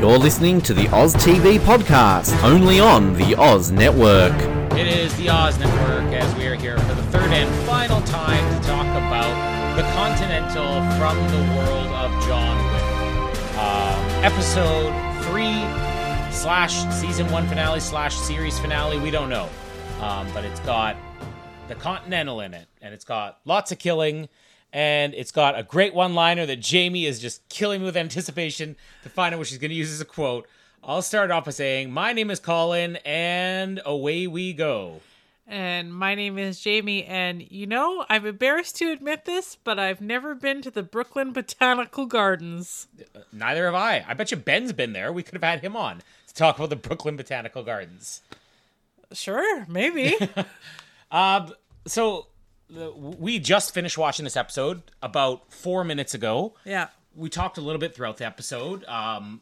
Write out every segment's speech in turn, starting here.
You're listening to the Oz TV podcast, only on the Oz Network. It is the Oz Network, as we are here for the third and final time to talk about The Continental from the world of John Wick. Episode 3 / season 1 finale / series finale, we don't know. But it's got The Continental in it, and it's got lots of killing. And it's got a great one-liner that Jamie is just killing me with anticipation to find out what she's going to use as a quote. I'll start off by saying, my name is Colin, and away we go. And my name is Jamie, and you know, I'm embarrassed to admit this, but I've never been to the Brooklyn Botanical Gardens. Neither have I. I bet you Ben's been there. We could have had him on to talk about the Brooklyn Botanical Gardens. Sure, maybe. We just finished watching this episode about 4 minutes ago. Yeah. We talked a little bit throughout the episode. I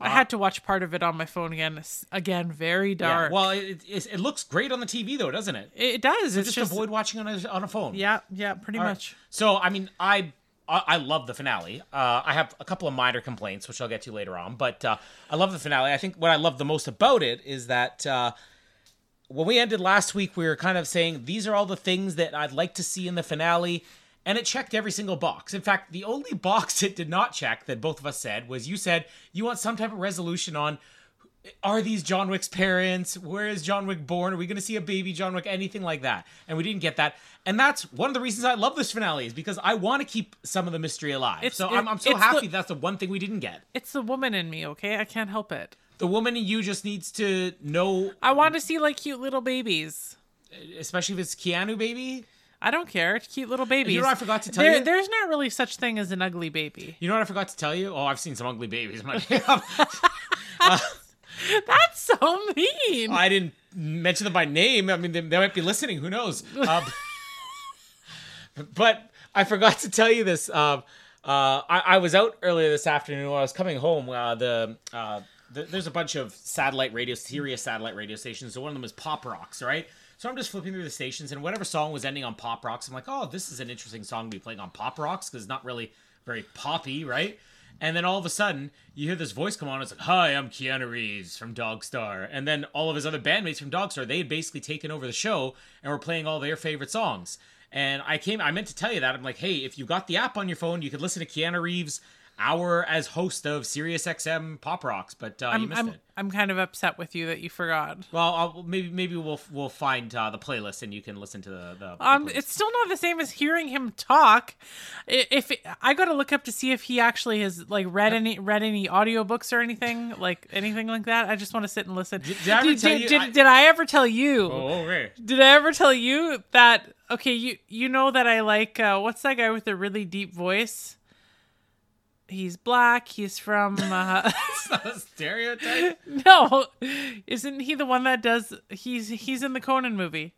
had to watch part of it on my phone again. Again, very dark. Yeah. Well, it looks great on the TV, though, doesn't it? It does. So it's just avoid watching on a phone. Yeah, pretty much. Right. So, I mean, I love the finale. I have a couple of minor complaints, which I'll get to later on. But I love the finale. I think what I love the most about it is that... when we ended last week, we were kind of saying, these are all the things that I'd like to see in the finale, and it checked every single box. In fact, the only box it did not check that both of us said was you said you want some type of resolution on, are these John Wick's parents? Where is John Wick born? Are we going to see a baby John Wick? Anything like that. And we didn't get that. And that's one of the reasons I love this finale is because I want to keep some of the mystery alive. I'm so happy that's the one thing we didn't get. It's the woman in me, okay? I can't help it. The woman in you just needs to know... I want to see, like, cute little babies. Especially if it's Keanu baby? I don't care. It's cute little babies. You know what I forgot to tell you? There's not really such thing as an ugly baby. You know what I forgot to tell you? Oh, I've seen some ugly babies. That's so mean. I didn't mention them by name. I mean, they might be listening. Who knows? But I forgot to tell you this. I was out earlier this afternoon when I was coming home. There's a bunch of serious satellite radio stations. So one of them is Pop Rocks, right? So I'm just flipping through the stations, and whatever song was ending on Pop Rocks, I'm like, oh, this is an interesting song to be playing on Pop Rocks because it's not really very poppy, right? And then all of a sudden, you hear this voice come on. It's like, hi, I'm Keanu Reeves from Dogstar. And then all of his other bandmates from Dogstar, they had basically taken over the show and were playing all their favorite songs. And I meant to tell you that. I'm like, hey, if you got the app on your phone, you could listen to Keanu Reeves' hour as host of SiriusXM Pop Rocks, but you missed it. I'm kind of upset with you that you forgot. Well, maybe we'll find the playlist and you can listen to the playlist. It's still not the same as hearing him talk. I got to look up to see if he actually has like read any audiobooks or anything like that. I just want to sit and listen. Did I ever tell you? Oh, okay. Did I ever tell you that? Okay, you know that I like what's that guy with the really deep voice? He's black. He's from... It's not a stereotype. No. Isn't he the one that does... He's in the Conan movie.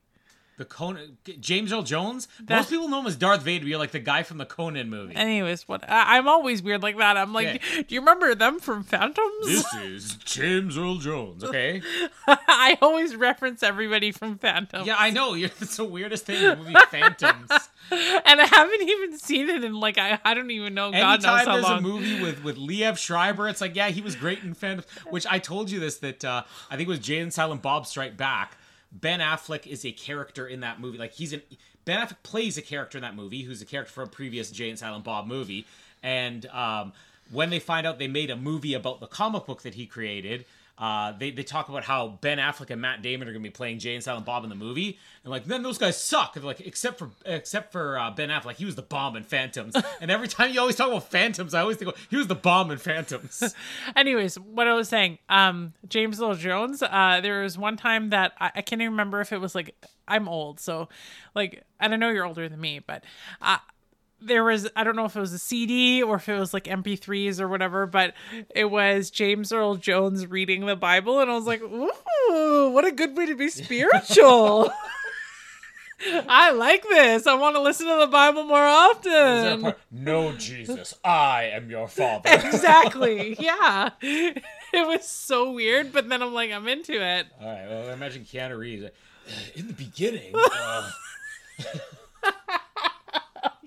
The Conan... James Earl Jones? Most people know him as Darth Vader. You're like the guy from the Conan movie. Anyways, I'm always weird like that. I'm like, okay. Do you remember them from Phantoms? This is James Earl Jones, okay? I always reference everybody from Phantoms. Yeah, I know. It's the weirdest thing in the movie Phantoms. And I haven't even seen it in, like, I don't even know. God knows how long. Anytime there's a movie with Liev Schreiber, it's like, yeah, he was great in Phantoms. Which I told you this, that I think it was Jay and Silent Bob Strike Back. Ben Affleck is a character in that movie. Like, Ben Affleck plays a character in that movie who's a character from a previous Jay and Silent Bob movie. And when they find out they made a movie about the comic book that he created... They talk about how Ben Affleck and Matt Damon are going to be playing Jay and Silent Bob in the movie, and like then those guys suck. And, like except for Ben Affleck, he was the bomb in Phantoms. And every time you always talk about Phantoms, I always think he was the bomb in Phantoms. Anyways, what I was saying, James Earl Jones. There was one time that I can't even remember if it was like I'm old, so like and I know you're older than me, but there was, I don't know if it was a CD or if it was like MP3s or whatever, but it was James Earl Jones reading the Bible. And I was like, ooh, what a good way to be spiritual. I like this. I want to listen to the Bible more often. No, Jesus, I am your father. Exactly. Yeah. It was so weird, but then I'm like, I'm into it. All right. Well, imagine Keanu Reeves. In the beginning.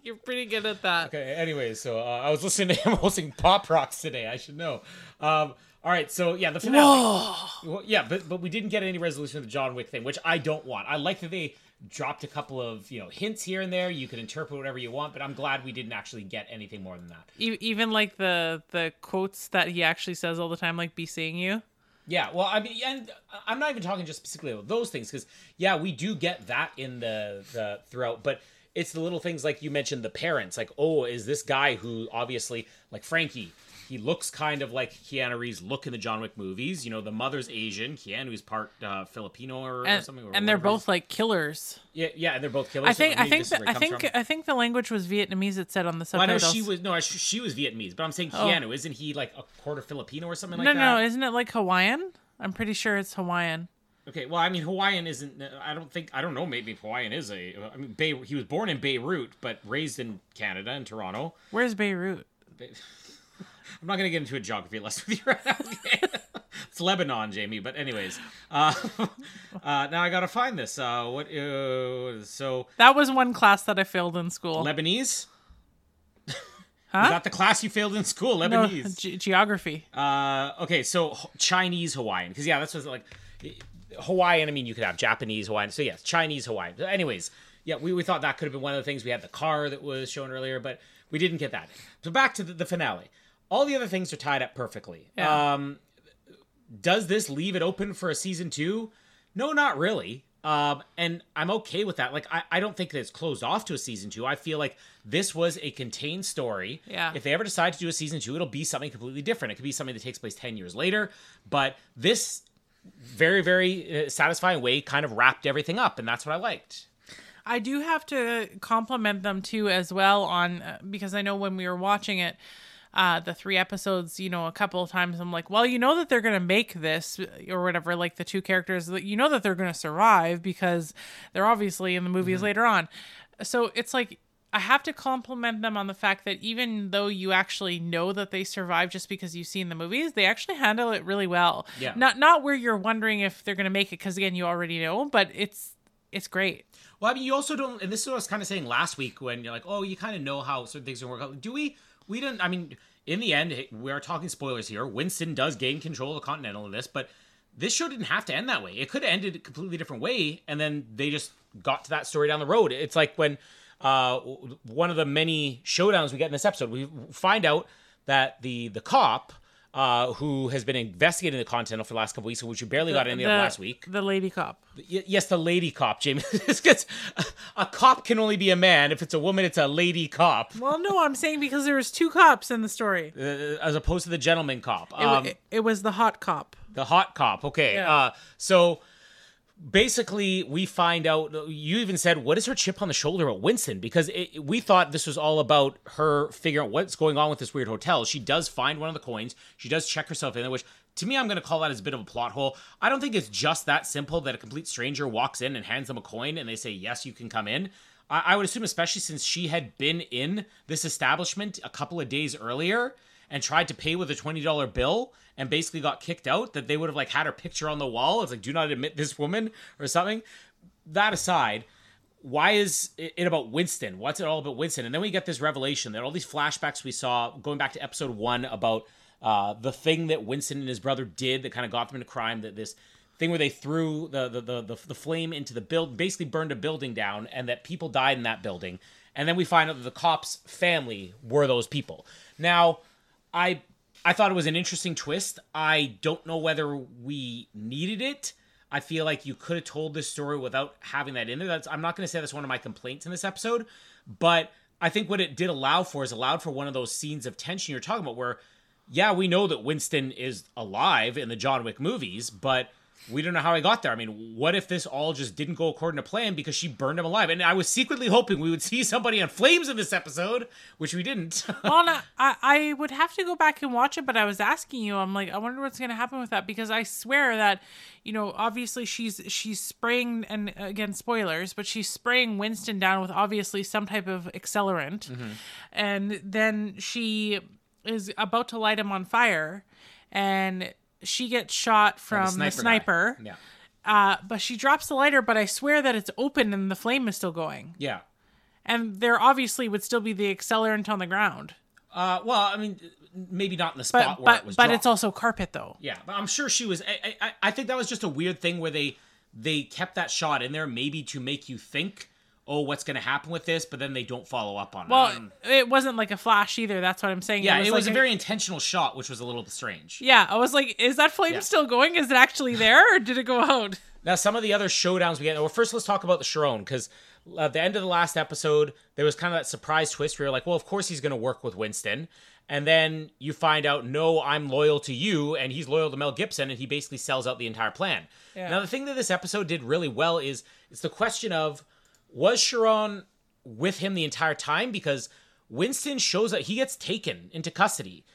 You're pretty good at that. Okay, anyways, so I was listening to him hosting Pop Rocks today. I should know. All right, so yeah, the finale. Well, yeah, but we didn't get any resolution of the John Wick thing, which I don't want. I like that they dropped a couple of hints here and there. You can interpret whatever you want, but I'm glad we didn't actually get anything more than that. Even like the quotes that he actually says all the time, like "be seeing you." Yeah, well, I mean, and I'm not even talking just specifically about those things because yeah, we do get that in the throughout, but. It's the little things like you mentioned the parents. Like, oh, is this guy who obviously, like Frankie, he looks kind of like Keanu Reeves look in the John Wick movies. You know, the mother's Asian. Keanu's part Filipino or something. Or and they're both like killers. Yeah, and they're both killers. I think the language was Vietnamese. It said on the subtitles. Well, I know she was Vietnamese, but I'm saying Keanu isn't he like a quarter Filipino or something like that? No, isn't it like Hawaiian? I'm pretty sure it's Hawaiian. Okay, well, I mean, Hawaiian isn't... I don't know, maybe Hawaiian is a... I mean, he was born in Beirut, but raised in Canada, in Toronto. Where's Beirut? I'm not going to get into a geography lesson with you right now. Okay. It's Lebanon, Jamie, but anyways. Now I got to find this. That was one class that I failed in school. Lebanese? Huh? Is that the class you failed in school? Lebanese? No, geography. Okay, so Chinese Hawaiian. Because, yeah, that's what's like... Hawaiian, I mean, you could have Japanese Hawaiian. So yes, Chinese Hawaiian. But anyways, yeah, we thought that could have been one of the things. We had the car that was shown earlier, but we didn't get that. So back to the finale. All the other things are tied up perfectly. Yeah. Does this leave it open for a season 2? No, not really. And I'm okay with that. Like, I don't think that it's closed off to a season 2. I feel like this was a contained story. Yeah. If they ever decide to do a season 2, it'll be something completely different. It could be something that takes place 10 years later, but this... very, very satisfying way kind of wrapped everything up, and that's what I liked. I do have to compliment them too as well on because I know when we were watching it the 3 episodes, a couple of times I'm like, well, that they're going to make this or whatever, like the 2 characters that they're going to survive because they're obviously in the movies later on. So it's like I have to compliment them on the fact that even though you actually know that they survive just because you've seen the movies, they actually handle it really well. Yeah. Not where you're wondering if they're going to make it because, again, you already know, but it's great. Well, I mean, you also don't... And this is what I was kind of saying last week when you're like, oh, you kind of know how certain things are going to work out. Do we? We didn't... I mean, in the end, we are talking spoilers here. Winston does gain control of the Continental in this, but this show didn't have to end that way. It could have ended a completely different way, and then they just got to that story down the road. It's like when... one of the many showdowns we get in this episode, we find out that the cop who has been investigating the Continental for the last couple weeks, which we barely got any of last week. The lady cop. Yes, the lady cop, Jamie. A cop can only be a man. If it's a woman, it's a lady cop. Well, no, I'm saying because there was 2 cops in the story. As opposed to the gentleman cop. It was the hot cop. The hot cop, okay. Yeah. So... basically, we find out, you even said, what is her chip on the shoulder at Winston? Because we thought this was all about her figuring out what's going on with this weird hotel. She does find one of the coins. She does check herself in there, which to me, I'm going to call that as a bit of a plot hole. I don't think it's just that simple that a complete stranger walks in and hands them a coin and they say, yes, you can come in. I would assume, especially since she had been in this establishment a couple of days earlier and tried to pay with a $20 bill and basically got kicked out, that they would have like had her picture on the wall. It's like, do not admit this woman or something. That aside, why is it about Winston? What's it all about Winston? And then we get this revelation that all these flashbacks we saw going back to episode 1 about the thing that Winston and his brother did that kind of got them into crime, that this thing where they threw the flame into the build, basically burned a building down, and that people died in that building. And then we find out that the cop's family were those people. Now, I I thought it was an interesting twist. I don't know whether we needed it. I feel like you could have told this story without having that in there. I'm not going to say that's one of my complaints in this episode, but I think what it did allow for is allowed for one of those scenes of tension you're talking about where, yeah, we know that Winston is alive in the John Wick movies, but we don't know how he got there. I mean, what if this all just didn't go according to plan because she burned him alive? And I was secretly hoping we would see somebody on flames in this episode, which we didn't. Well, no, I would have to go back and watch it, but I was asking you, I'm like, I wonder what's going to happen with that, because I swear that, you know, obviously she's spraying, and again, spoilers, but she's spraying Winston down with obviously some type of accelerant. Mm-hmm. And then she is about to light him on fire, and she gets shot from the sniper. Yeah. But she drops the lighter, but I swear that it's open and the flame is still going. Yeah. And there obviously would still be the accelerant on the ground. Well, I mean, maybe not in the spot where it was dropped. But it's also carpet, though. Yeah, but I'm sure she was... I think that was just a weird thing where they kept that shot in there maybe to make you think, oh, what's going to happen with this? But then they don't follow up on it. Well, it wasn't like a flash either. That's what I'm saying. Yeah, it was a very intentional shot, which was a little strange. Yeah, I was like, is that flame still going? Is it actually there, or did it go out? Now, some of the other showdowns we had. Well, first, let's talk about the Sharon, because at the end of the last episode, there was kind of that surprise twist where you're like, well, of course he's going to work with Winston. And then you find out, no, I'm loyal to you, and he's loyal to Mel Gibson, and he basically sells out the entire plan. Yeah. Now, the thing that this episode did really well is it's the question of, was Sharon with him the entire time? Because Winston shows up, he gets taken into custody.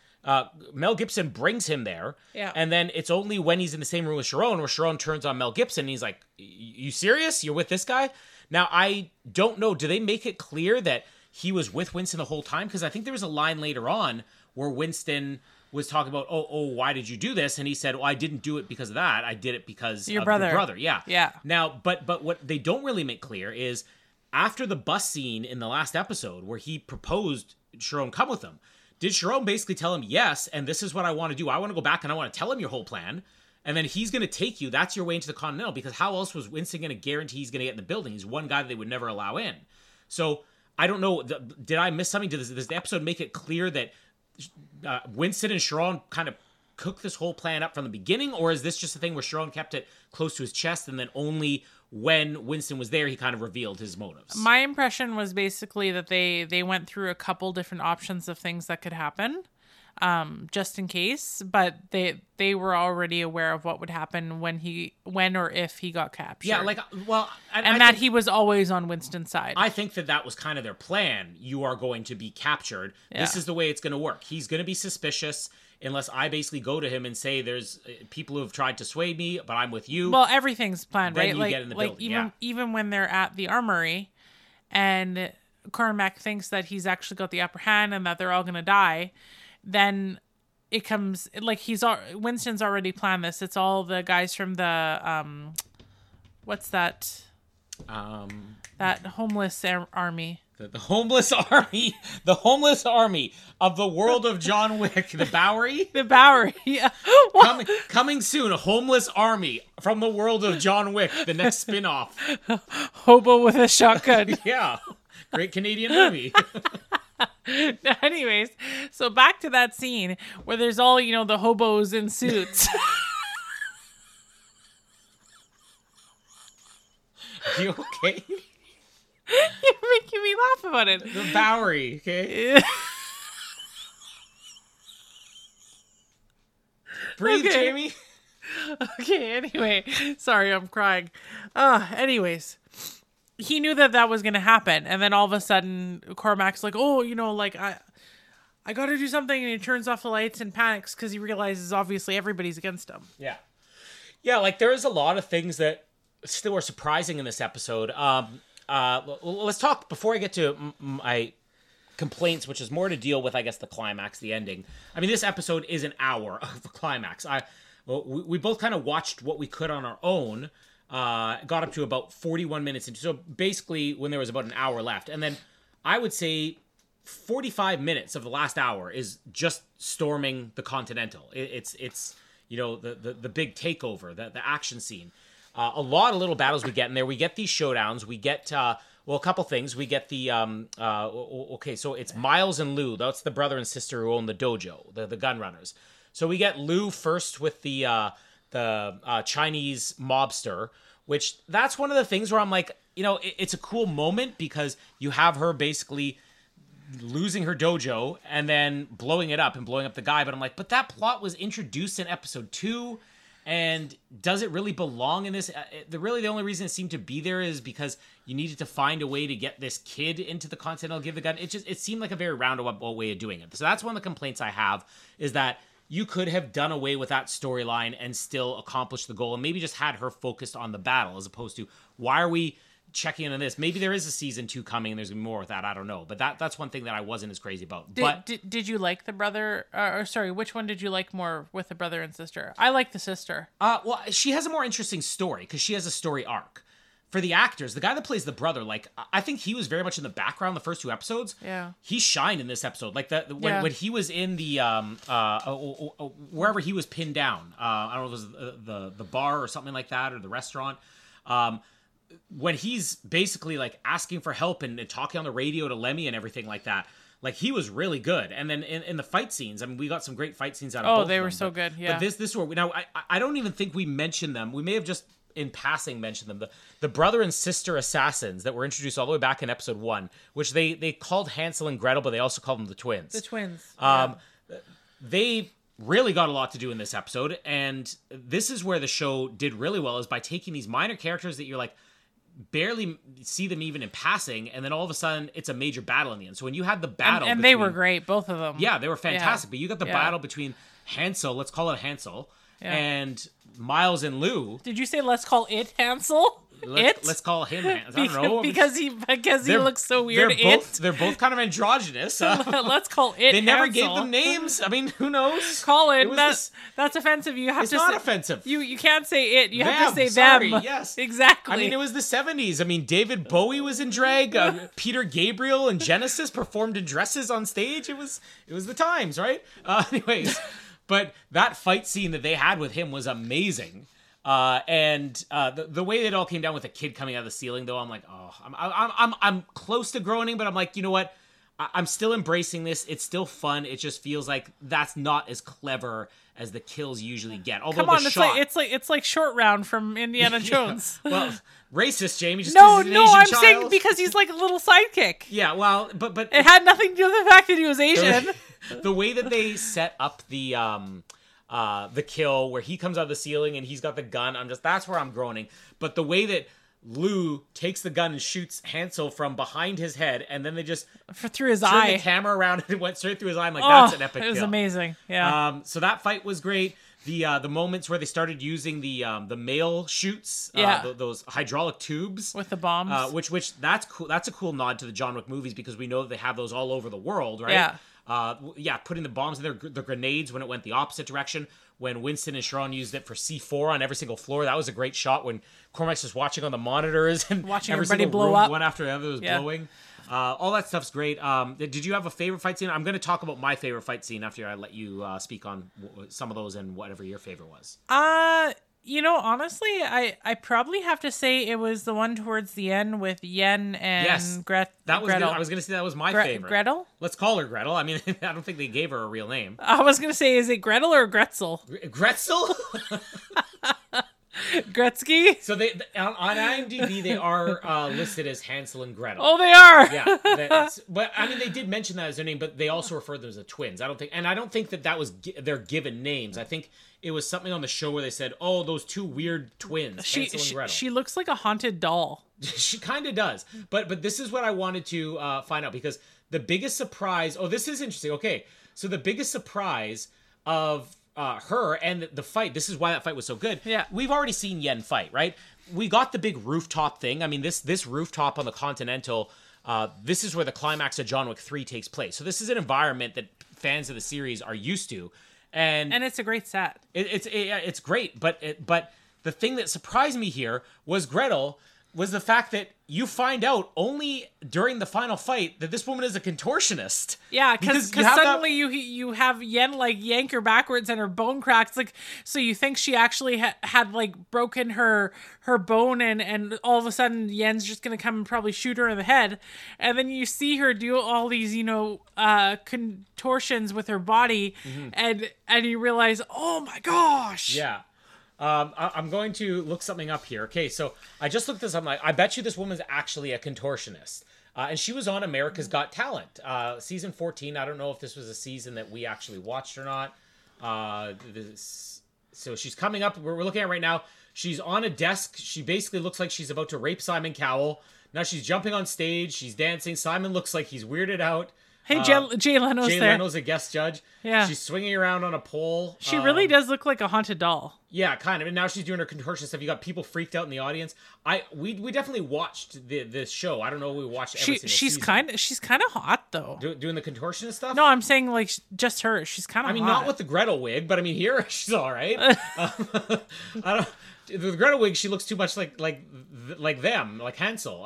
Mel Gibson brings him there. Yeah. And then it's only when he's in the same room with Sharon where Sharon turns on Mel Gibson. And he's like, you serious? You're with this guy? Now, I don't know. Do they make it clear that he was with Winston the whole time? Because I think there was a line later on where Winston was talking about, oh, why did you do this? And he said, well, I didn't do it because of that. I did it because of your brother. Yeah. Now, but what they don't really make clear is after the bus scene in the last episode where he proposed Sharon come with him, did Sharon basically tell him, yes, and this is what I want to do. I want to go back and I want to tell him your whole plan. And then he's going to take you. That's your way into the Continental, because how else was Winston going to guarantee he's going to get in the building? He's one guy that they would never allow in. So I don't know. Did I miss something? Does the episode make it clear that Winston and Sharon kind of cooked this whole plan up from the beginning, or is this just a thing where Sharon kept it close to his chest and then only when Winston was there he kind of revealed his motives? My impression was basically that they went through a couple different options of things that could happen, just in case, but they were already aware of what would happen when or if he got captured. Yeah, like, well, I think he was always on Winston's side. I think that was kind of their plan. You are going to be captured. Yeah. This is the way it's going to work. He's going to be suspicious unless I basically go to him and say, there's people who have tried to sway me, but I'm with you. Well, everything's planned, right? Like, get in the building. Even when they're at the armory and Cormac thinks that he's actually got the upper hand and that they're all going to die, then it comes like Winston's already planned this. It's all the guys from the what's that? That homeless army. The homeless army. The homeless army of the world of John Wick. The Bowery. The Bowery. Yeah. Coming soon. A homeless army from the world of John Wick. The next spinoff. Hobo with a shotgun. Yeah. Great Canadian movie. Anyways, so back to that scene where there's all, you know, the hobos in suits. You okay? You're making me laugh about it. The Bowery, okay? Breathe, okay. Jamie. Okay, anyway. Sorry, I'm crying. Anyways. He knew that was going to happen. And then all of a sudden, Cormac's like, oh, you know, like, I got to do something. And he turns off the lights and panics because he realizes, obviously, everybody's against him. Yeah. Yeah, like, there is a lot of things that still are surprising in this episode. Let's talk, before I get to my complaints, which is more to deal with, I guess, the climax, the ending. I mean, this episode is an hour of the climax. We both kind of watched what we could on our own. Got up to about 41 minutes into, so basically when there was about an hour left. And then I would say 45 minutes of the last hour is just storming the Continental. It's you know, the big takeover, the action scene. A lot of little battles we get in there. We get these showdowns. We get Well, a couple things. We get the okay, so it's Miles and Lou. That's the brother and sister who own the dojo, the gun runners. So we get Lou first with the Chinese mobster, which that's one of the things where I'm like, you know, it's a cool moment because you have her basically losing her dojo and then blowing it up and blowing up the guy. But I'm like, but that plot was introduced in episode 2. And does it really belong in this? The only reason it seemed to be there is because you needed to find a way to get this kid into the Continental, give the gun. It seemed like a very roundabout way of doing it. So that's one of the complaints I have, is that you could have done away with that storyline and still accomplished the goal, and maybe just had her focused on the battle as opposed to, why are we checking in on this? Maybe there is a season 2 coming and there's gonna be more with that. I don't know, but that's one thing that I wasn't as crazy about. Did you like the brother? Which one did you like more, with the brother and sister? I like the sister. Well, she has a more interesting story because she has a story arc. For the actors, the guy that plays the brother, like, I think he was very much in the background the first 2 episodes. Yeah, he shined in this episode. Like when he was in the wherever he was pinned down. I don't know if it was the bar or something like that, or the restaurant. When he's basically like asking for help and talking on the radio to Lemmy and everything like that, like, he was really good. And then in the fight scenes, I mean, we got some great fight scenes out of both. Oh, they were so good. Yeah. But this one, now I don't even think we mentioned them. We may have just in passing mentioned them. The brother and sister assassins that were introduced all the way back in episode 1, which they called Hansel and Gretel, but they also called them the twins. The twins. Yeah. They really got a lot to do in this episode. And this is where the show did really well, is by taking these minor characters that you're like, barely see them even in passing, and then all of a sudden it's a major battle in the end. So when you had the battle and between, they were great, both of them. Yeah, they were fantastic. Yeah. But you got the battle between Hansel, let's call it Hansel, and Miles and Lou. Did you say let's call it Hansel? Let's call him Hansel. I don't know. Because he looks so weird. They're both kind of androgynous. Let's call it Hansel. They never gave them names. I mean, who knows? Call it. That's offensive. You have to. It's not offensive. You can't say it. You have to say them. Yes. Exactly. I mean, it was the 70s. I mean, David Bowie was in drag. Peter Gabriel and Genesis performed in dresses on stage. It was the times, right? Anyways, but that fight scene that they had with him was amazing. The way it all came down with a kid coming out of the ceiling, though, I'm like, oh, I'm close to groaning, but I'm like, you know what? I'm still embracing this. It's still fun. It just feels like that's not as clever as the kills usually get. Although come on, it's like Short Round from Indiana Jones. Well, racist, Jamie. Just no, Asian I'm child. Saying because he's like a little sidekick. Yeah, well, but it had nothing to do with the fact that he was Asian. The way that they set up the kill where he comes out of the ceiling and he's got the gun, that's where I'm groaning. But the way that Lou takes the gun and shoots Hansel from behind his head, and then they just through his eye, the camera around, and it went straight through his eye. I'm like, that's an epic. It was kill. Amazing. Yeah. So that fight was great. The moments where they started using the male chutes, those hydraulic tubes with the bombs, which that's cool. That's a cool nod to the John Wick movies, because we know they have those all over the world, right? Yeah. Putting the bombs in there, the grenades when it went the opposite direction, when Winston and Sharon used it for C4 on every single floor. That was a great shot when Cormac's just watching on the monitors and watching everybody blow up. One after the other was blowing. All that stuff's great. Did you have a favorite fight scene? I'm going to talk about my favorite fight scene after I let you speak on some of those and whatever your favorite was. You know, honestly, I probably have to say it was the one towards the end with Yen and Gretel. That was Gretel. I was going to say that was my favorite. Gretel? Let's call her Gretel. I mean, I don't think they gave her a real name. I was going to say, is it Gretel or Gretzel? Gretzel? Gretzky? So they on IMDb, they are listed as Hansel and Gretel. Oh, they are? Yeah. But I mean, they did mention that as their name, but they also referred them as the twins. I don't think that was their given names. I think it was something on the show where they said, oh, those two weird twins, Hansel and Gretel. She looks like a haunted doll. She kind of does. But this is what I wanted to find out, because the biggest surprise... Oh, this is interesting. Okay, so the biggest surprise of her and the fight, this is why that fight was so good. Yeah. We've already seen Yen fight, right? We got the big rooftop thing. I mean, this rooftop on the Continental, this is where the climax of John Wick 3 takes place. So this is an environment that fans of the series are used to. And it's a great set. It's great, but the thing that surprised me here was Gretel was the fact that you find out only during the final fight that this woman is a contortionist. Yeah, because suddenly you have Yen like yank her backwards and her bone cracks. Like, so you think she actually had like broken her bone, and all of a sudden Yen's just gonna come and probably shoot her in the head, and then you see her do all these contortions with her body, mm-hmm. and you realize, oh my gosh, yeah. I'm going to look something up here. Okay, so I just looked this up. I'm like, I bet you this woman's actually a contortionist. And she was on America's Got Talent, season 14. I don't know if this was a season that we actually watched or not. So she's coming up. We're looking at right now. She's on a desk. She basically looks like she's about to rape Simon Cowell. Now she's jumping on stage. She's dancing. Simon looks like he's weirded out. Hey, Jay Leno's a guest judge. Yeah. She's swinging around on a pole. She really does look like a haunted doll. Yeah, kind of. And now she's doing her contortion stuff. You got people freaked out in the audience. We definitely watched this show. I don't know if we watched every single season. She's kind of hot, though. Doing the contortionist stuff? No, I'm saying, like, just her. She's kind of hot. I mean, not with the Gretel wig, but, I mean, here, she's all right. The Gretel wig, she looks too much like them, like Hansel.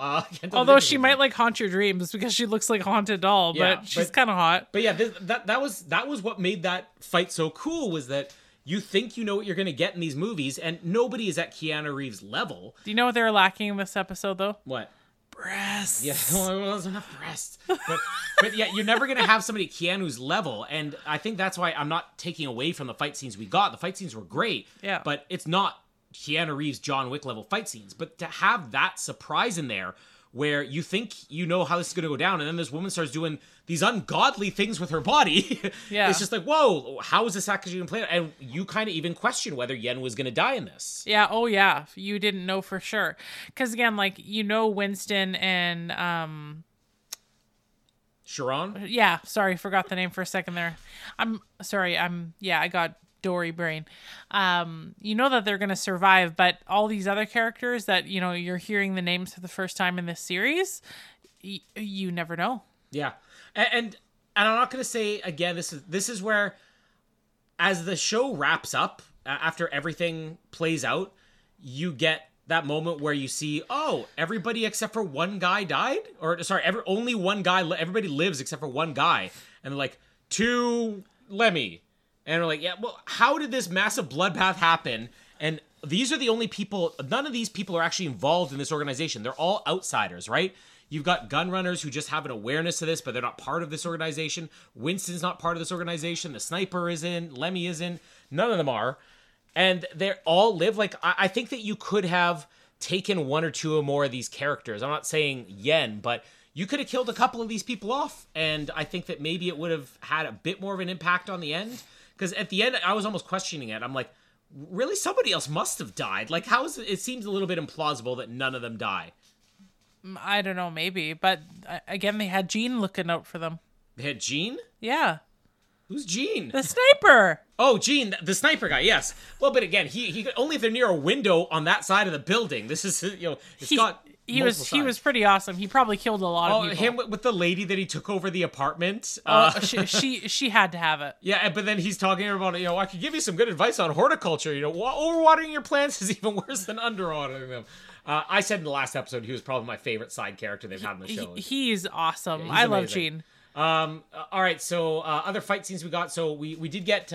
Although she might like haunt your dreams because she looks like a haunted doll, but she's kind of hot. But yeah, that was what made that fight so cool, was that you think you know what you're going to get in these movies, and nobody is at Keanu Reeves' level. Do you know what they're lacking in this episode, though? What? Breasts. Yeah, well, there's enough breasts. But yeah, you're never going to have somebody at Keanu's level, and I think that's why I'm not taking away from the fight scenes we got. The fight scenes were great, yeah, but it's not Keanu Reeves, John Wick level fight scenes. But to have that surprise in there where you think you know how this is going to go down, and then this woman starts doing these ungodly things with her body. Yeah. It's just like, whoa, how is this actually going to play out? And you kind of even question whether Yen was going to die in this. Yeah. Oh yeah. You didn't know for sure. Cause again, like, Winston and, Sharon. Yeah. Sorry. Forgot the name for a second there. I'm sorry. I got Dory brain. You know that they're going to survive, but all these other characters that, you're hearing the names for the first time in this series, you never know. Yeah. And I'm not going to say again, this is where, as the show wraps up, after everything plays out, you get that moment where you see, oh, everybody except for one guy died, or sorry, only one guy, everybody lives except for one guy. And they're like, to Lemmy. And we're like, yeah, well, how did this massive bloodbath happen? And these are the only people, none of these people are actually involved in this organization. They're all outsiders, right? You've got gun runners who just have an awareness of this, but they're not part of this organization. Winston's not part of this organization. The sniper isn't. Lemmy isn't. None of them are. And they all live like, I think that you could have taken one or two or more of these characters. I'm not saying Yen, but you could have killed a couple of these people off. And I think that maybe it would have had a bit more of an impact on the end. Because at the end, I was almost questioning it. I'm like, really? Somebody else must have died. Like, how is it? It seems a little bit implausible that none of them die. I don't know, maybe. But again, they had Jean looking out for them. They had Jean? Yeah. Who's Jean? The sniper. Oh, Jean, the sniper guy. Yes. Well, but again, he only if they're near a window on that side of the building. This is, it's got. He was pretty awesome. He probably killed a lot of people. Him with the lady that he took over the apartment. She had to have it. Yeah, but then he's talking about, I could give you some good advice on horticulture. Overwatering your plants is even worse than underwatering them. I said in the last episode he was probably my favorite side character they've had on the show. He's awesome. Yeah, I love Gene. All right, so other fight scenes we got. So we did get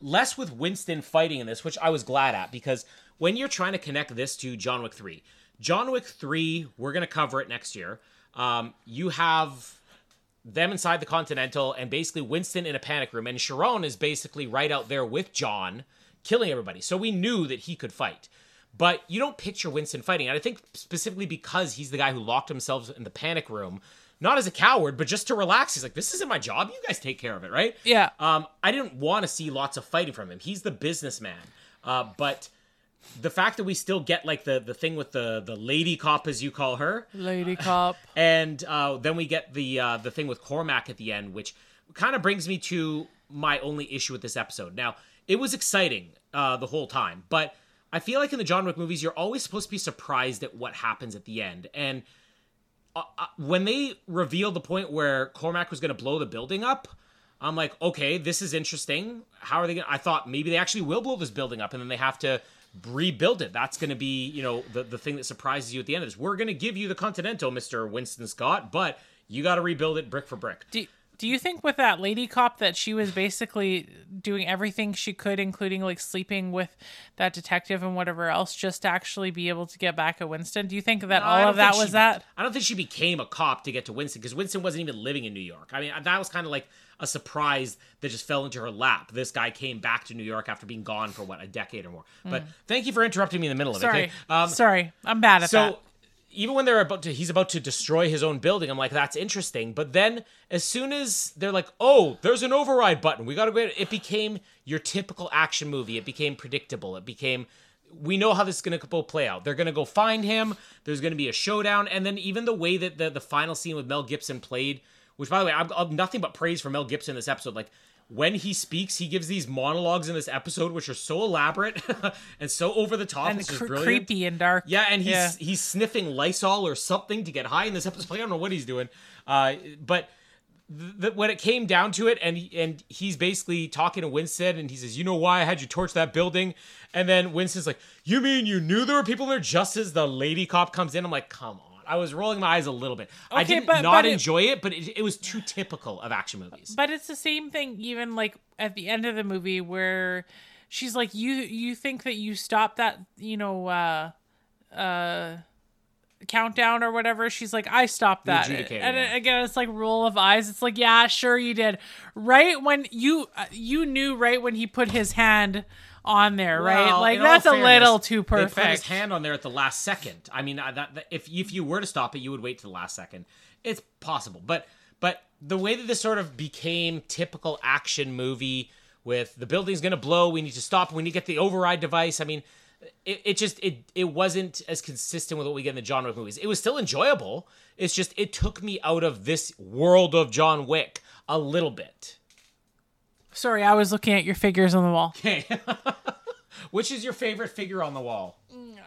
less with Winston fighting in this, which I was glad at, because when you're trying to connect this to John Wick 3, John Wick 3, we're going to cover it next year. You have them inside the Continental and basically Winston in a panic room. And Sharon is basically right out there with John, killing everybody. So we knew that he could fight. But you don't picture Winston fighting. And I think specifically because he's the guy who locked himself in the panic room, not as a coward, but just to relax. He's like, this isn't my job. You guys take care of it, right? Yeah. I didn't want to see lots of fighting from him. He's the businessman. But the fact that we still get like the thing with the lady cop, as you call her, lady cop, and then we get the thing with Cormac at the end, which kind of brings me to my only issue with this episode. Now, it was exciting the whole time, but I feel like in the John Wick movies, you're always supposed to be surprised at what happens at the end. And when they revealed the point where Cormac was going to blow the building up, I'm like, okay, this is interesting. How are they going to? I thought maybe they actually will blow this building up, and then they have to rebuild it. That's going to be, you know, the thing that surprises you at the end of this. We're going to give you the Continental, Mr. Winston Scott, but you got to rebuild it brick for brick. Do you think with that lady cop that she was basically doing everything she could, including like sleeping with that detective and whatever else, just to actually be able to get back at Winston? Do you think that all of that was that? I don't think she became a cop to get to Winston, because Winston wasn't even living in New York. I mean, that was kind of like a surprise that just fell into her lap. This guy came back to New York after being gone for, what, a decade or more. But thank you for interrupting me in the middle of it. Okay? Sorry, I'm bad at that. Even when they're he's about to destroy his own building, I'm like, that's interesting. But then as soon as they're like, oh, there's an override button, we got to wait. It became your typical action movie. It became predictable. It became, we know how this is going to play out. They're going to go find him. There's going to be a showdown. And then even the way that the final scene with Mel Gibson played, which, by the way, I've nothing but praise for Mel Gibson in this episode. Like, when he speaks, he gives these monologues in this episode, which are so elaborate and so over the top. And creepy and dark. Yeah, and he's sniffing Lysol or something to get high in this episode. I don't know what he's doing. But when it came down to it, and he's basically talking to Winston, and he says, you know why I had you torch that building? And then Winston's like, you mean you knew there were people in there? Just as the lady cop comes in, I'm like, come on. I was rolling my eyes a little bit. Okay, I did not enjoy it, but it was too typical of action movies. But it's the same thing, even like at the end of the movie where she's like, you think that you stopped that, you know, countdown or whatever. She's like, I stopped that. And again, it's like roll of eyes. It's like, yeah, sure you did. Right when you knew right when he put his hand on there, right? Well, like, that's fairness, a little too perfect. They put his hand on there at the last second. I mean, if you were to stop it, you would wait to the last second. It's possible, but the way that this sort of became typical action movie with the building's going to blow, we need to stop, we need to get the override device. I mean, it just wasn't as consistent with what we get in the John Wick movies. It was still enjoyable. It's just it took me out of this world of John Wick a little bit. Sorry, I was looking at your figures on the wall. Okay. Which is your favorite figure on the wall?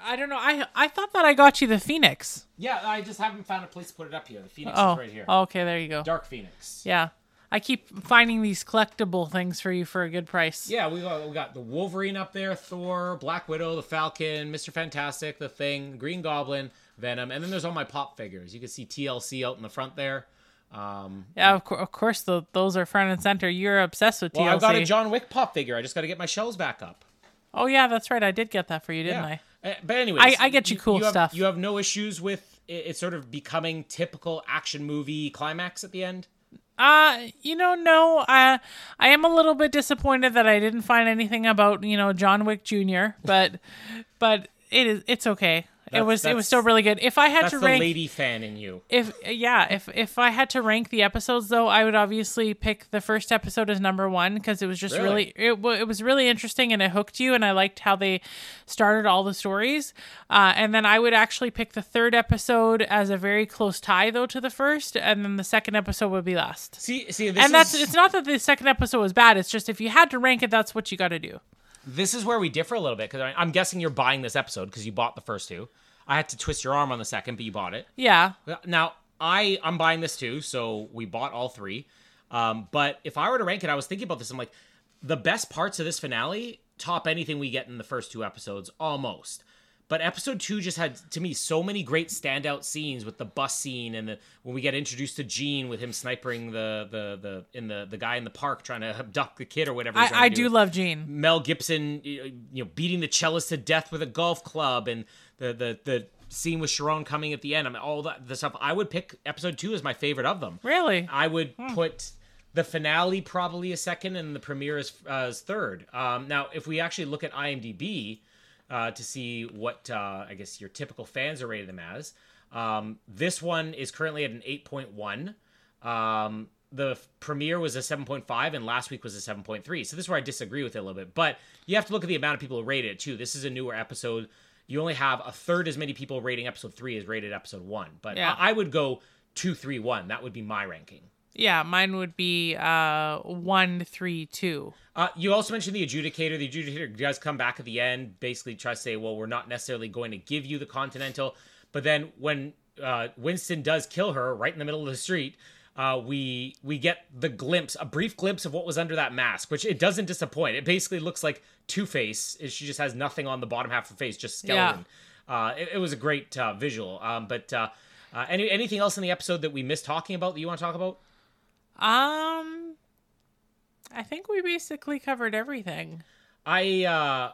I don't know. I thought that I got you the Phoenix. Yeah, I just haven't found a place to put it up here. The Phoenix is right here. Oh, okay, there you go. Dark Phoenix. Yeah. I keep finding these collectible things for you for a good price. Yeah, we got the Wolverine up there, Thor, Black Widow, the Falcon, Mr. Fantastic, the Thing, Green Goblin, Venom, and then there's all my pop figures. You can see TLC out in the front there. Yeah, of course those are front and center. You're obsessed with TLC. Well, I've got a John Wick pop figure. I just got to get my shelves back up. Oh yeah, that's right. I did get that for you, didn't I? But anyways, I get you cool stuff. You have no issues with it sort of becoming typical action movie climax at the end? No. I am a little bit disappointed that I didn't find anything about, you know, John Wick Jr., but it's okay. It was still really good. If I had to rank the lady fan in you. If I had to rank the episodes though, I would obviously pick the first episode as number one, because it was just really it was really interesting and it hooked you, and I liked how they started all the stories. And then I would actually pick the third episode as a very close tie though to the first, and then the second episode would be last. It's not that the second episode was bad. It's just if you had to rank it, that's what you got to do. This is where we differ a little bit, because I'm guessing you're buying this episode because you bought the first two. I had to twist your arm on the second, but you bought it. Yeah. Now, I'm buying this too, so we bought all three. But if I were to rank it, I was thinking about this. I'm like, the best parts of this finale top anything we get in the first two episodes, almost. But episode two just had, to me, so many great standout scenes with the bus scene and when we get introduced to Jean with him sniping the guy in the park trying to abduct the kid or whatever. I do love Jean. Mel Gibson, you know, beating the cellist to death with a golf club, and the scene with Sharon coming at the end. I mean, all the stuff. I would pick episode two as my favorite of them. Really? I would put the finale probably a second and the premiere as third. Now, if we actually look at IMDb... to see what, I guess, your typical fans are rating them as. This one is currently at an 8.1. The premiere was a 7.5, and last week was a 7.3. So this is where I disagree with it a little bit. But you have to look at the amount of people who rated it, too. This is a newer episode. You only have a third as many people rating episode 3 as rated episode 1. But yeah. I would go 2, 3, 1. That would be my ranking. Yeah, mine would be 1, 3, 2. You also mentioned the Adjudicator. The Adjudicator does come back at the end, basically try to say, well, we're not necessarily going to give you the Continental. But then when Winston does kill her right in the middle of the street, we get a brief glimpse of what was under that mask, which it doesn't disappoint. It basically looks like Two-Face. She just has nothing on the bottom half of her face, just skeleton. Yeah. It was a great visual. Anything else in the episode that we missed talking about that you want to talk about? I think we basically covered everything. I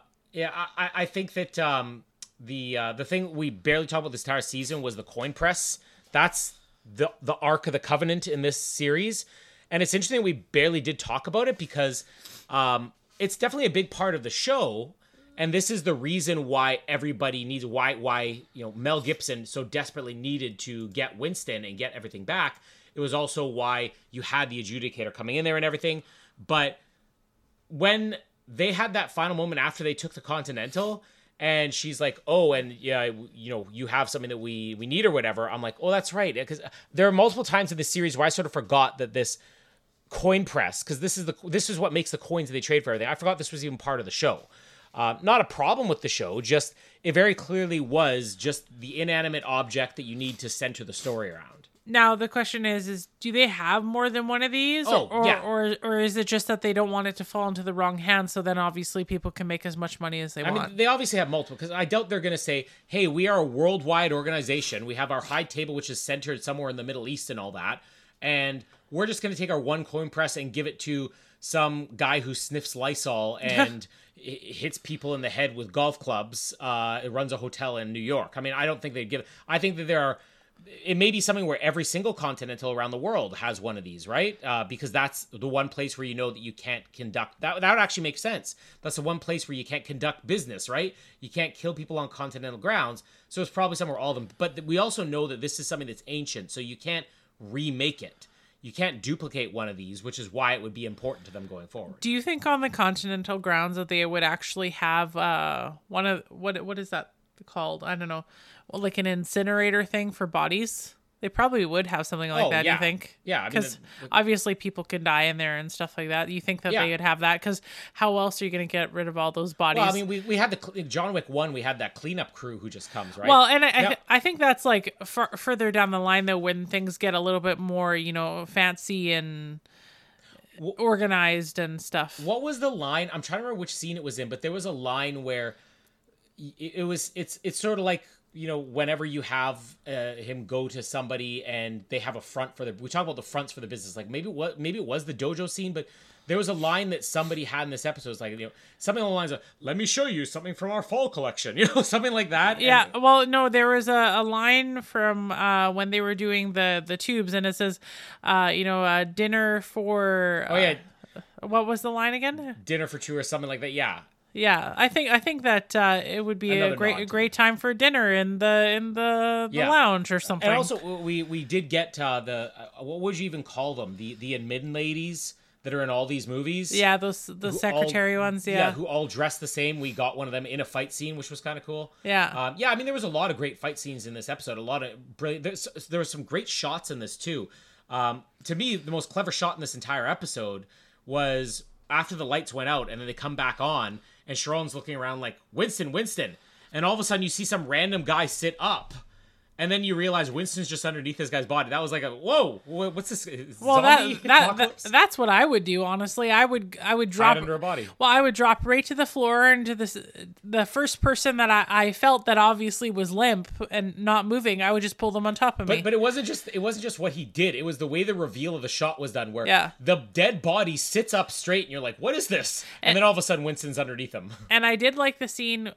think that the thing we barely talked about this entire season was the coin press. That's the Ark of the Covenant in this series. And it's interesting we barely did talk about it because it's definitely a big part of the show. And this is the reason why everybody needs, why Mel Gibson so desperately needed to get Winston and get everything back. It was also why you had the Adjudicator coming in there and everything. But when they had that final moment after they took the Continental and she's like, oh, and yeah, you have something that we need or whatever. I'm like, oh, that's right. Because there are multiple times in the series where I sort of forgot that this coin press, because this is what makes the coins that they trade for everything. I forgot this was even part of the show. Not a problem with the show, just it very clearly was just the inanimate object that you need to center the story around. Now, the question is do they have more than one of these? Or is it just that they don't want it to fall into the wrong hands, so then obviously people can make as much money as they want? I mean, they obviously have multiple, because I doubt they're going to say, hey, we are a worldwide organization. We have our high table, which is centered somewhere in the Middle East and all that. And we're just going to take our one coin press and give it to some guy who sniffs Lysol and hits people in the head with golf clubs. It runs a hotel in New York. I mean, I don't think they'd give it. I think that there are... It may be something where every single continental around the world has one of these, right? Because that's the one place where you know that you can't conduct... That would actually make sense. That's the one place where you can't conduct business, right? You can't kill people on continental grounds. So it's probably somewhere all of them... But we also know that this is something that's ancient, so you can't remake it. You can't duplicate one of these, which is why it would be important to them going forward. Do you think on the continental grounds that they would actually have one of... What is that called? I don't know. Well, like an incinerator thing for bodies? They probably would have something like that, yeah. You think? Yeah. Because obviously people can die in there and stuff like that. You think that they would have that? Because how else are you going to get rid of all those bodies? Well, I mean, we had in John Wick 1, we had that cleanup crew who just comes, right? Well, and I think that's like further down the line, though, when things get a little bit more, fancy and... organized and stuff. What was the line? I'm trying to remember which scene it was in, but there was a line where it's sort of like, whenever you have him go to somebody and they have a front for we talk about the fronts for the business. Like maybe it was the dojo scene, but there was a line that somebody had in this episode. It's like, something along the lines of, let me show you something from our fall collection, something like that. Yeah. Well, no, there was a line from when they were doing the tubes, and it says, dinner for, what was the line again? Dinner for two or something like that. Yeah. Yeah, I think that it would be a great time for dinner in the lounge or something. And also, we did get what would you even call them? The admin ladies that are in all these movies. Yeah, those secretary ones. Yeah, who all dress the same. We got one of them in a fight scene, which was kind of cool. Yeah, I mean, there was a lot of great fight scenes in this episode. A lot of brilliant. There were some great shots in this too. To me, the most clever shot in this entire episode was after the lights went out and then they come back on. And Sharon's looking around like, Winston. And all of a sudden you see some random guy sit up. And then you realize Winston's just underneath this guy's body. That was like whoa, what's this? Well, that's what I would do, honestly. I would drop under a body. Well, I would drop right to the floor and to the first person that I felt that obviously was limp and not moving. I would just pull them on top of me. But it wasn't just what he did. It was the way the reveal of the shot was done, where the dead body sits up straight, and you're like, what is this? And then all of a sudden Winston's underneath him. And I did like the scene.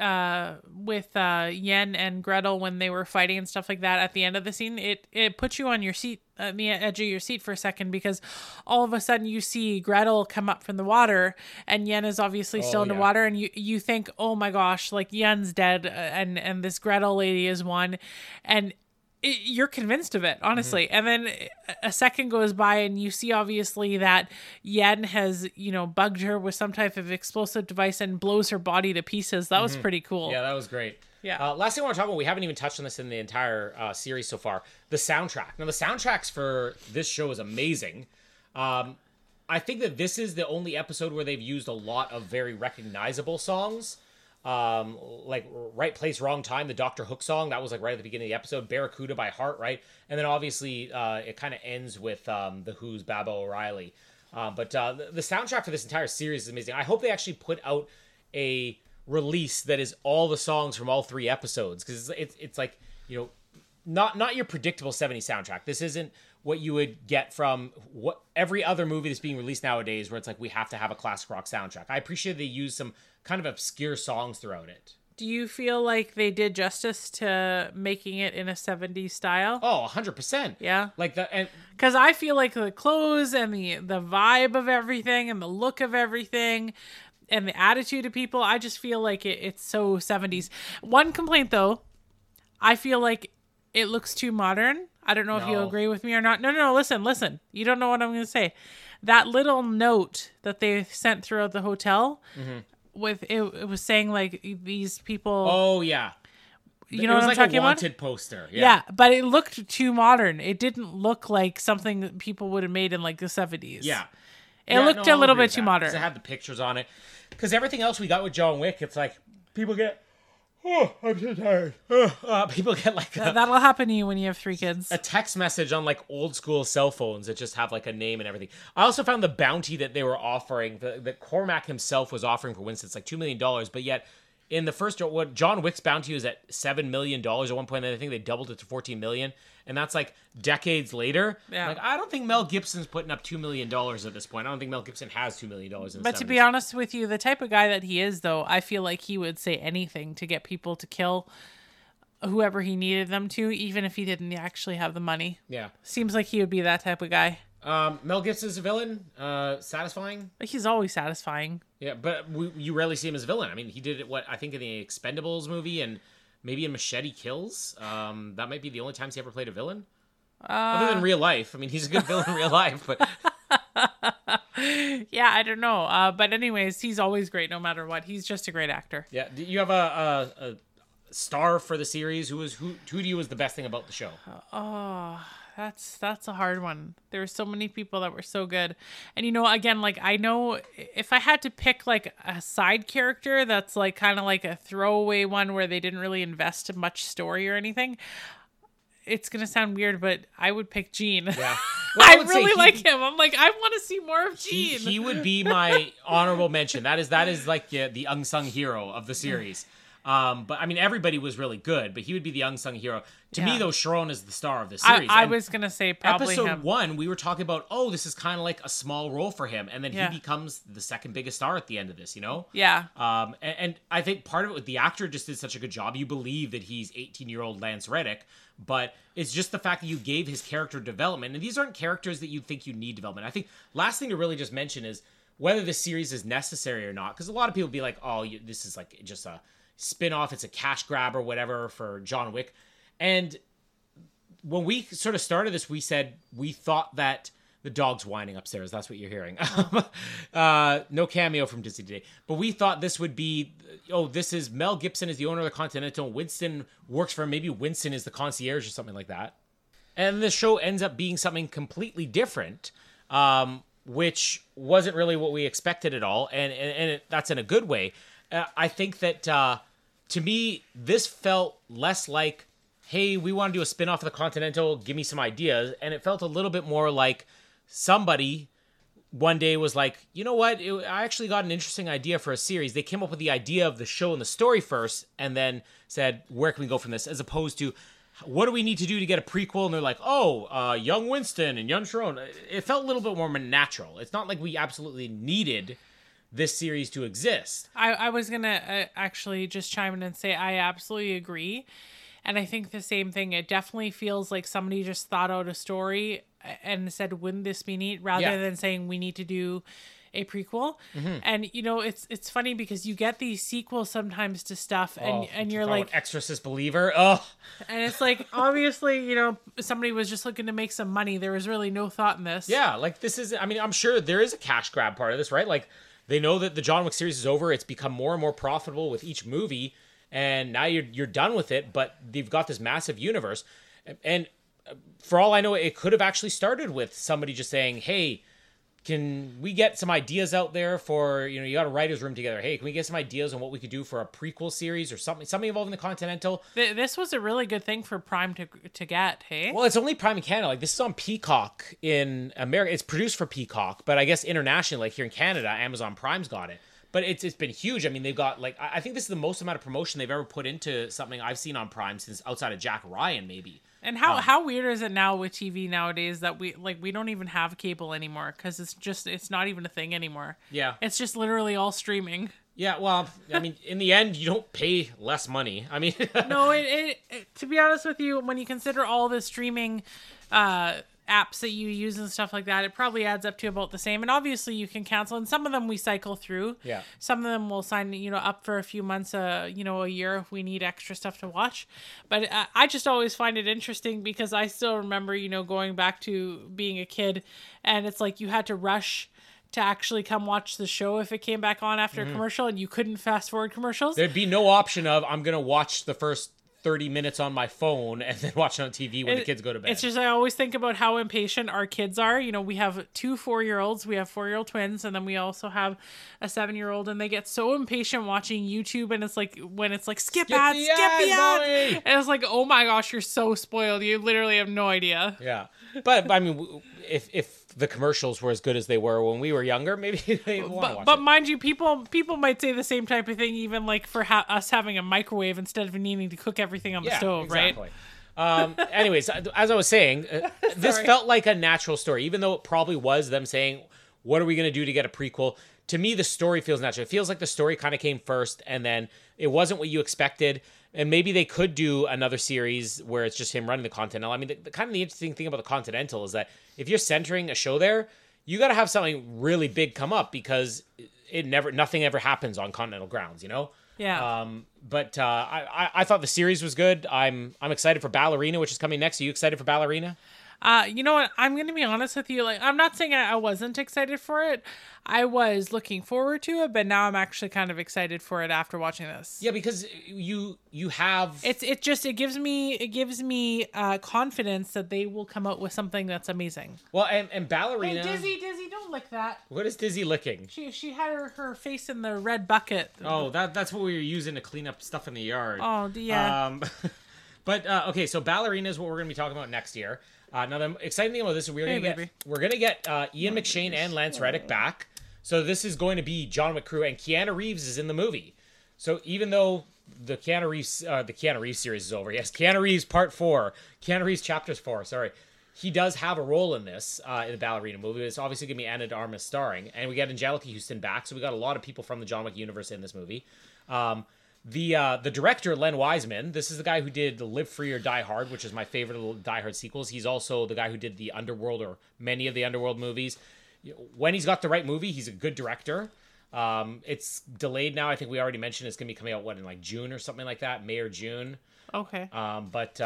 With Yen and Gretel when they were fighting and stuff like that at the end of the scene, it puts you on your seat, the edge of your seat for a second, because all of a sudden you see Gretel come up from the water and Yen is obviously still in the water, and you think, oh my gosh, like Yen's dead and this Gretel lady is one, and you're convinced of it, honestly. Mm-hmm. And then a second goes by and you see obviously that Yen has, bugged her with some type of explosive device and blows her body to pieces. That was pretty cool. Yeah, that was great. Yeah. Last thing I want to talk about, we haven't even touched on this in the entire series so far, the soundtrack. Now, the soundtracks for this show is amazing. I think that this is the only episode where they've used a lot of very recognizable songs. like Right Place, Wrong Time, the Dr. Hook song. That was like right at the beginning of the episode. Barracuda by Heart, right? And then obviously it kind of ends with The Who's Baba O'Reilly. But the soundtrack for this entire series is amazing. I hope they actually put out a release that is all the songs from all three episodes, because it's like, you know, not your predictable 70s soundtrack. This isn't what you would get from what every other movie that's being released nowadays, where it's like we have to have a classic rock soundtrack. I appreciate they use some kind of obscure songs throughout it. Do you feel like they did justice to making it in a 70s style? Oh, 100%. Yeah. Like because I feel like the clothes and the vibe of everything and the look of everything and the attitude of people, I just feel like it's so 70s. One complaint, though, I feel like it looks too modern. I don't know if you'll agree with me or not. No, listen. You don't know what I'm going to say. That little note that they sent throughout the hotel... Mm-hmm. With it was saying like these people. Oh yeah, you know what I'm talking about. It was like a wanted poster. Yeah, but it looked too modern. It didn't look like something that people would have made in like the 70s. Yeah, it looked a little bit too modern. Because it had the pictures on it. Because everything else we got with John Wick, it's like people get. Oh, I'm so tired. People get like that'll happen to you when you have three kids. A text message on like old school cell phones that just have like a name and everything. I also found the bounty that they were offering, that Cormac himself was offering for Winston, it's like $2 million. But yet, in the first, what John Wick's bounty was at $7 million at one point, and I think they doubled it to $14 million, and that's like decades later. Yeah. Like I don't think Mel Gibson's putting up $2 million at this point. I don't think Mel Gibson has $2 million. But to be honest with you, the type of guy that he is, though, I feel like he would say anything to get people to kill whoever he needed them to, even if he didn't actually have the money. Yeah, seems like he would be that type of guy. Mel Gibson's a villain, satisfying. He's always satisfying. Yeah, but you rarely see him as a villain. I mean, he did it, I think in the Expendables movie and maybe in Machete Kills. That might be the only times he ever played a villain. Other than real life. I mean, he's a good villain in real life, but... Yeah, I don't know. But anyways, he's always great no matter what. He's just a great actor. Yeah, do you have a star for the series? Who do you was the best thing about the show? Oh... That's a hard one. There were so many people that were so good. And, you know, again, like, I know if I had to pick, like, a side character that's, like, kind of like a throwaway one where they didn't really invest in much story or anything, it's going to sound weird, but I would pick Jean. Yeah. Well, I really like him. I'm like, I want to see more of Jean. He would be my honorable mention. That is like, the unsung hero of the series. But I mean, everybody was really good, but he would be the unsung hero. To me, though, Sharon is the star of this series. I was going to say probably episode him. One, we were talking about, oh, this is kind of like a small role for him. And then he becomes the second biggest star at the end of this, you know? Yeah. And I think part of it with the actor just did such a good job. You believe that he's 18-year-old Lance Reddick, but it's just the fact that you gave his character development. And these aren't characters that you think you need development. I think last thing to really just mention is whether this series is necessary or not. Because a lot of people be like, oh, this is like just a... spin-off, it's a cash grab or whatever for John Wick. And when we sort of started this, we said we thought that the dog's whining upstairs. That's what you're hearing. No cameo from Disney today. But we thought this would be, this is Mel Gibson is the owner of the Continental. Winston works for him. Maybe Winston is the concierge or something like that. And the show ends up being something completely different, which wasn't really what we expected at all. And that's in a good way. I think that, to me, this felt less like, hey, we want to do a spinoff of the Continental, give me some ideas. And it felt a little bit more like somebody one day was like, you know what, I actually got an interesting idea for a series. They came up with the idea of the show and the story first and then said, where can we go from this? As opposed to, what do we need to do to get a prequel? And they're like, young Winston and young Sharon. It felt a little bit more natural. It's not like we absolutely needed... this series to exist. I was going to actually just chime in and say I absolutely agree. And I think the same thing. It definitely feels like somebody just thought out a story and said, wouldn't this be neat? Rather than saying we need to do a prequel. Mm-hmm. And, you know, it's funny because you get these sequels sometimes to stuff and you're like... Exorcist Believer? Oh! And it's like, obviously, you know, somebody was just looking to make some money. There was really no thought in this. Yeah, like this is... I mean, I'm sure there is a cash grab part of this, right? Like... they know that the John Wick series is over. It's become more and more profitable with each movie, and now you're done with it, but they've got this massive universe. And for all I know, it could have actually started with somebody just saying, hey, can we get some ideas out there for, you know, you got a writer's room together. Hey, can we get some ideas on what we could do for a prequel series or something involving the Continental? This was a really good thing for Prime to get, hey? Well, it's only Prime in Canada. Like, this is on Peacock in America. It's produced for Peacock, but I guess internationally, like here in Canada, Amazon Prime's got it. But it's been huge. I mean, they've got, like, I think this is the most amount of promotion they've ever put into something I've seen on Prime since outside of Jack Ryan, maybe. And how weird is it now with TV nowadays that we don't even have cable anymore, because it's not even a thing anymore. Yeah. It's just literally all streaming. Yeah, well, I mean, in the end, you don't pay less money. I mean... No, it, to be honest with you, when you consider all the streaming apps that you use and stuff like that, it probably adds up to about the same. And obviously you can cancel, and some of them we cycle through. Yeah. Some of them we'll sign, you know, up for a few months, a year if we need extra stuff to watch. But I just always find it interesting, because I still remember, you know, going back to being a kid, and it's like you had to rush to actually come watch the show if it came back on after a commercial, and you couldn't fast forward commercials. There'd be no option of, I'm going to watch the first 30 minutes on my phone and then watch it on TV when the kids go to bed. It's just, I always think about how impatient our kids are. You know, we have two 4-year-olds, we have 4-year-old twins, and then we also have a 7-year-old, and they get so impatient watching YouTube, and it's like, when it's like, skip the ad. And it's like, oh my gosh, you're so spoiled. You literally have no idea. Yeah. But I mean, if the commercials were as good as they were when we were younger, maybe they would want to watch it. But mind you, people might say the same type of thing, even like for us having a microwave instead of needing to cook everything on the stove, exactly. Right? Anyways, as I was saying, this felt like a natural story, even though it probably was them saying, what are we going to do to get a prequel? To me, the story feels natural. It feels like the story kind of came first, and then it wasn't what you expected. And maybe they could do another series where it's just him running the Continental. I mean, the kind of the interesting thing about the Continental is that if you're centering a show there, you got to have something really big come up, because nothing ever happens on Continental grounds, you know? Yeah. But I thought the series was good. I'm excited for Ballerina, which is coming next. Are you excited for Ballerina? You know what? I'm going to be honest with you. Like, I'm not saying I wasn't excited for it. I was looking forward to it, but now I'm actually kind of excited for it after watching this. Yeah, because you have it gives me confidence that they will come out with something that's amazing. Well, and Ballerina. Hey, Dizzy, don't lick that. What is Dizzy licking? She had her face in the red bucket. Oh, that's what we were using to clean up stuff in the yard. Oh, yeah. But okay, so Ballerina is what we're going to be talking about next year. Now, the exciting thing about this is we're gonna get Ian McShane and Lance Reddick back. So this is going to be John Wick crew, and Keanu Reeves is in the movie. So even though the Keanu Reeves series is over, yes, Keanu Reeves Part 4, Keanu Reeves Chapters 4. Sorry, he does have a role in this in the Ballerina movie. It's obviously gonna be Ana de Armas starring, and we got Angelica Houston back. So we got a lot of people from the John Wick universe in this movie. The director, Len Wiseman, this is the guy who did Live Free or Die Hard, which is my favorite of the Die Hard sequels. He's also the guy who did the Underworld, or many of the Underworld movies. When he's got the right movie, he's a good director. It's delayed now. I think we already mentioned it's going to be coming out, in like June or something like that? May or June. Okay. But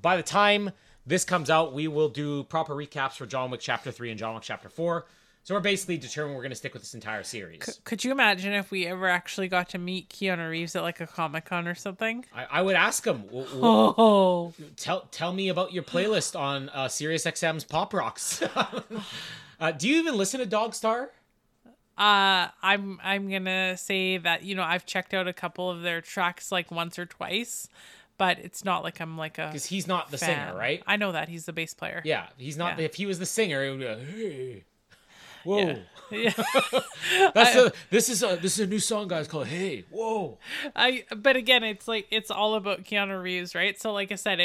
by the time this comes out, we will do proper recaps for John Wick Chapter 3 and John Wick Chapter 4. So we're basically determined we're going to stick with this entire series. Could you imagine if we ever actually got to meet Keanu Reeves at like a Comic-Con or something? I would ask him. Tell me about your playlist on SiriusXM's Pop Rocks. Do you even listen to Dogstar? I'm going to say that, you know, I've checked out a couple of their tracks like once or twice. But it's not like I'm like a because he's not the fan. Singer, right? I know that. He's the bass player. Yeah, he's not. Yeah. If he was the singer, it would be like, hey. Whoa! Yeah. This is a new song, guys. Called "Hey, Whoa." But again, it's like it's all about Keanu Reeves, right? So, like I said,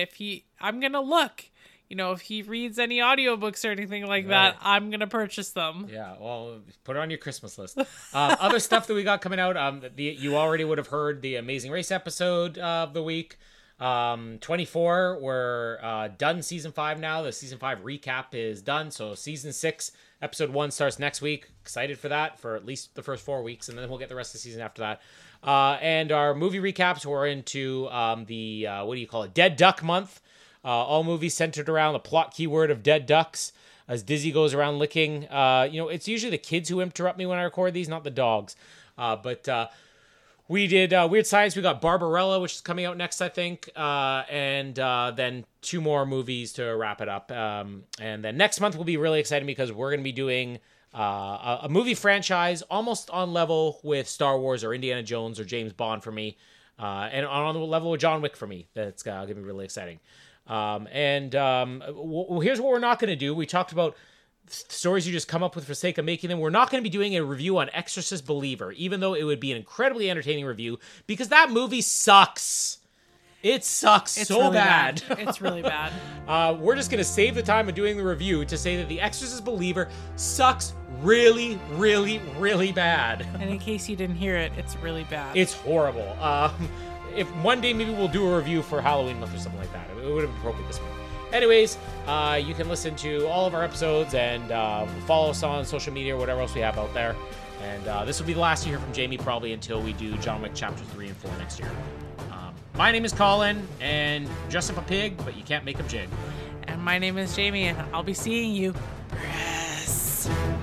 I'm gonna look. You know, if he reads any audiobooks or anything like that, I'm gonna purchase them. Yeah, well, put it on your Christmas list. Other stuff that we got coming out. You already would have heard the Amazing Race episode of the week. 24. We're done season 5 now. The season 5 recap is done. So season 6. Episode 1 starts next week. Excited for that for at least the first 4 weeks, and then we'll get the rest of the season after that. And our movie recaps, we're into Dead Duck Month. All movies centered around the plot keyword of dead ducks as Dizzy goes around licking. It's usually the kids who interrupt me when I record these, not the dogs. But we did Weird Science. We got Barbarella, which is coming out next, I think. And then 2 more movies to wrap it up. And then next month will be really exciting because we're going to be doing a movie franchise almost on level with Star Wars or Indiana Jones or James Bond for me, and on the level with John Wick for me. That's going to be really exciting. Here's what we're not going to do. We talked about stories you just come up with for sake of making them. We're not going to be doing a review on Exorcist Believer, even though it would be an incredibly entertaining review, because that movie sucks. It sucks. It's so really bad. It's really bad. We're just going to save the time of doing the review to say that The Exorcist Believer sucks really, really, really bad. And in case you didn't hear it, it's really bad. It's horrible. If one day maybe we'll do a review for Halloween month or something like that. It would have been appropriate this week. Anyways, you can listen to all of our episodes and follow us on social media or whatever else we have out there. And this will be the last you hear from Jamie probably until we do John Wick Chapter 3 and 4 next year. My name is Colin, and dress up a pig, but you can't make him jig. And my name is Jamie, and I'll be seeing you. Yes.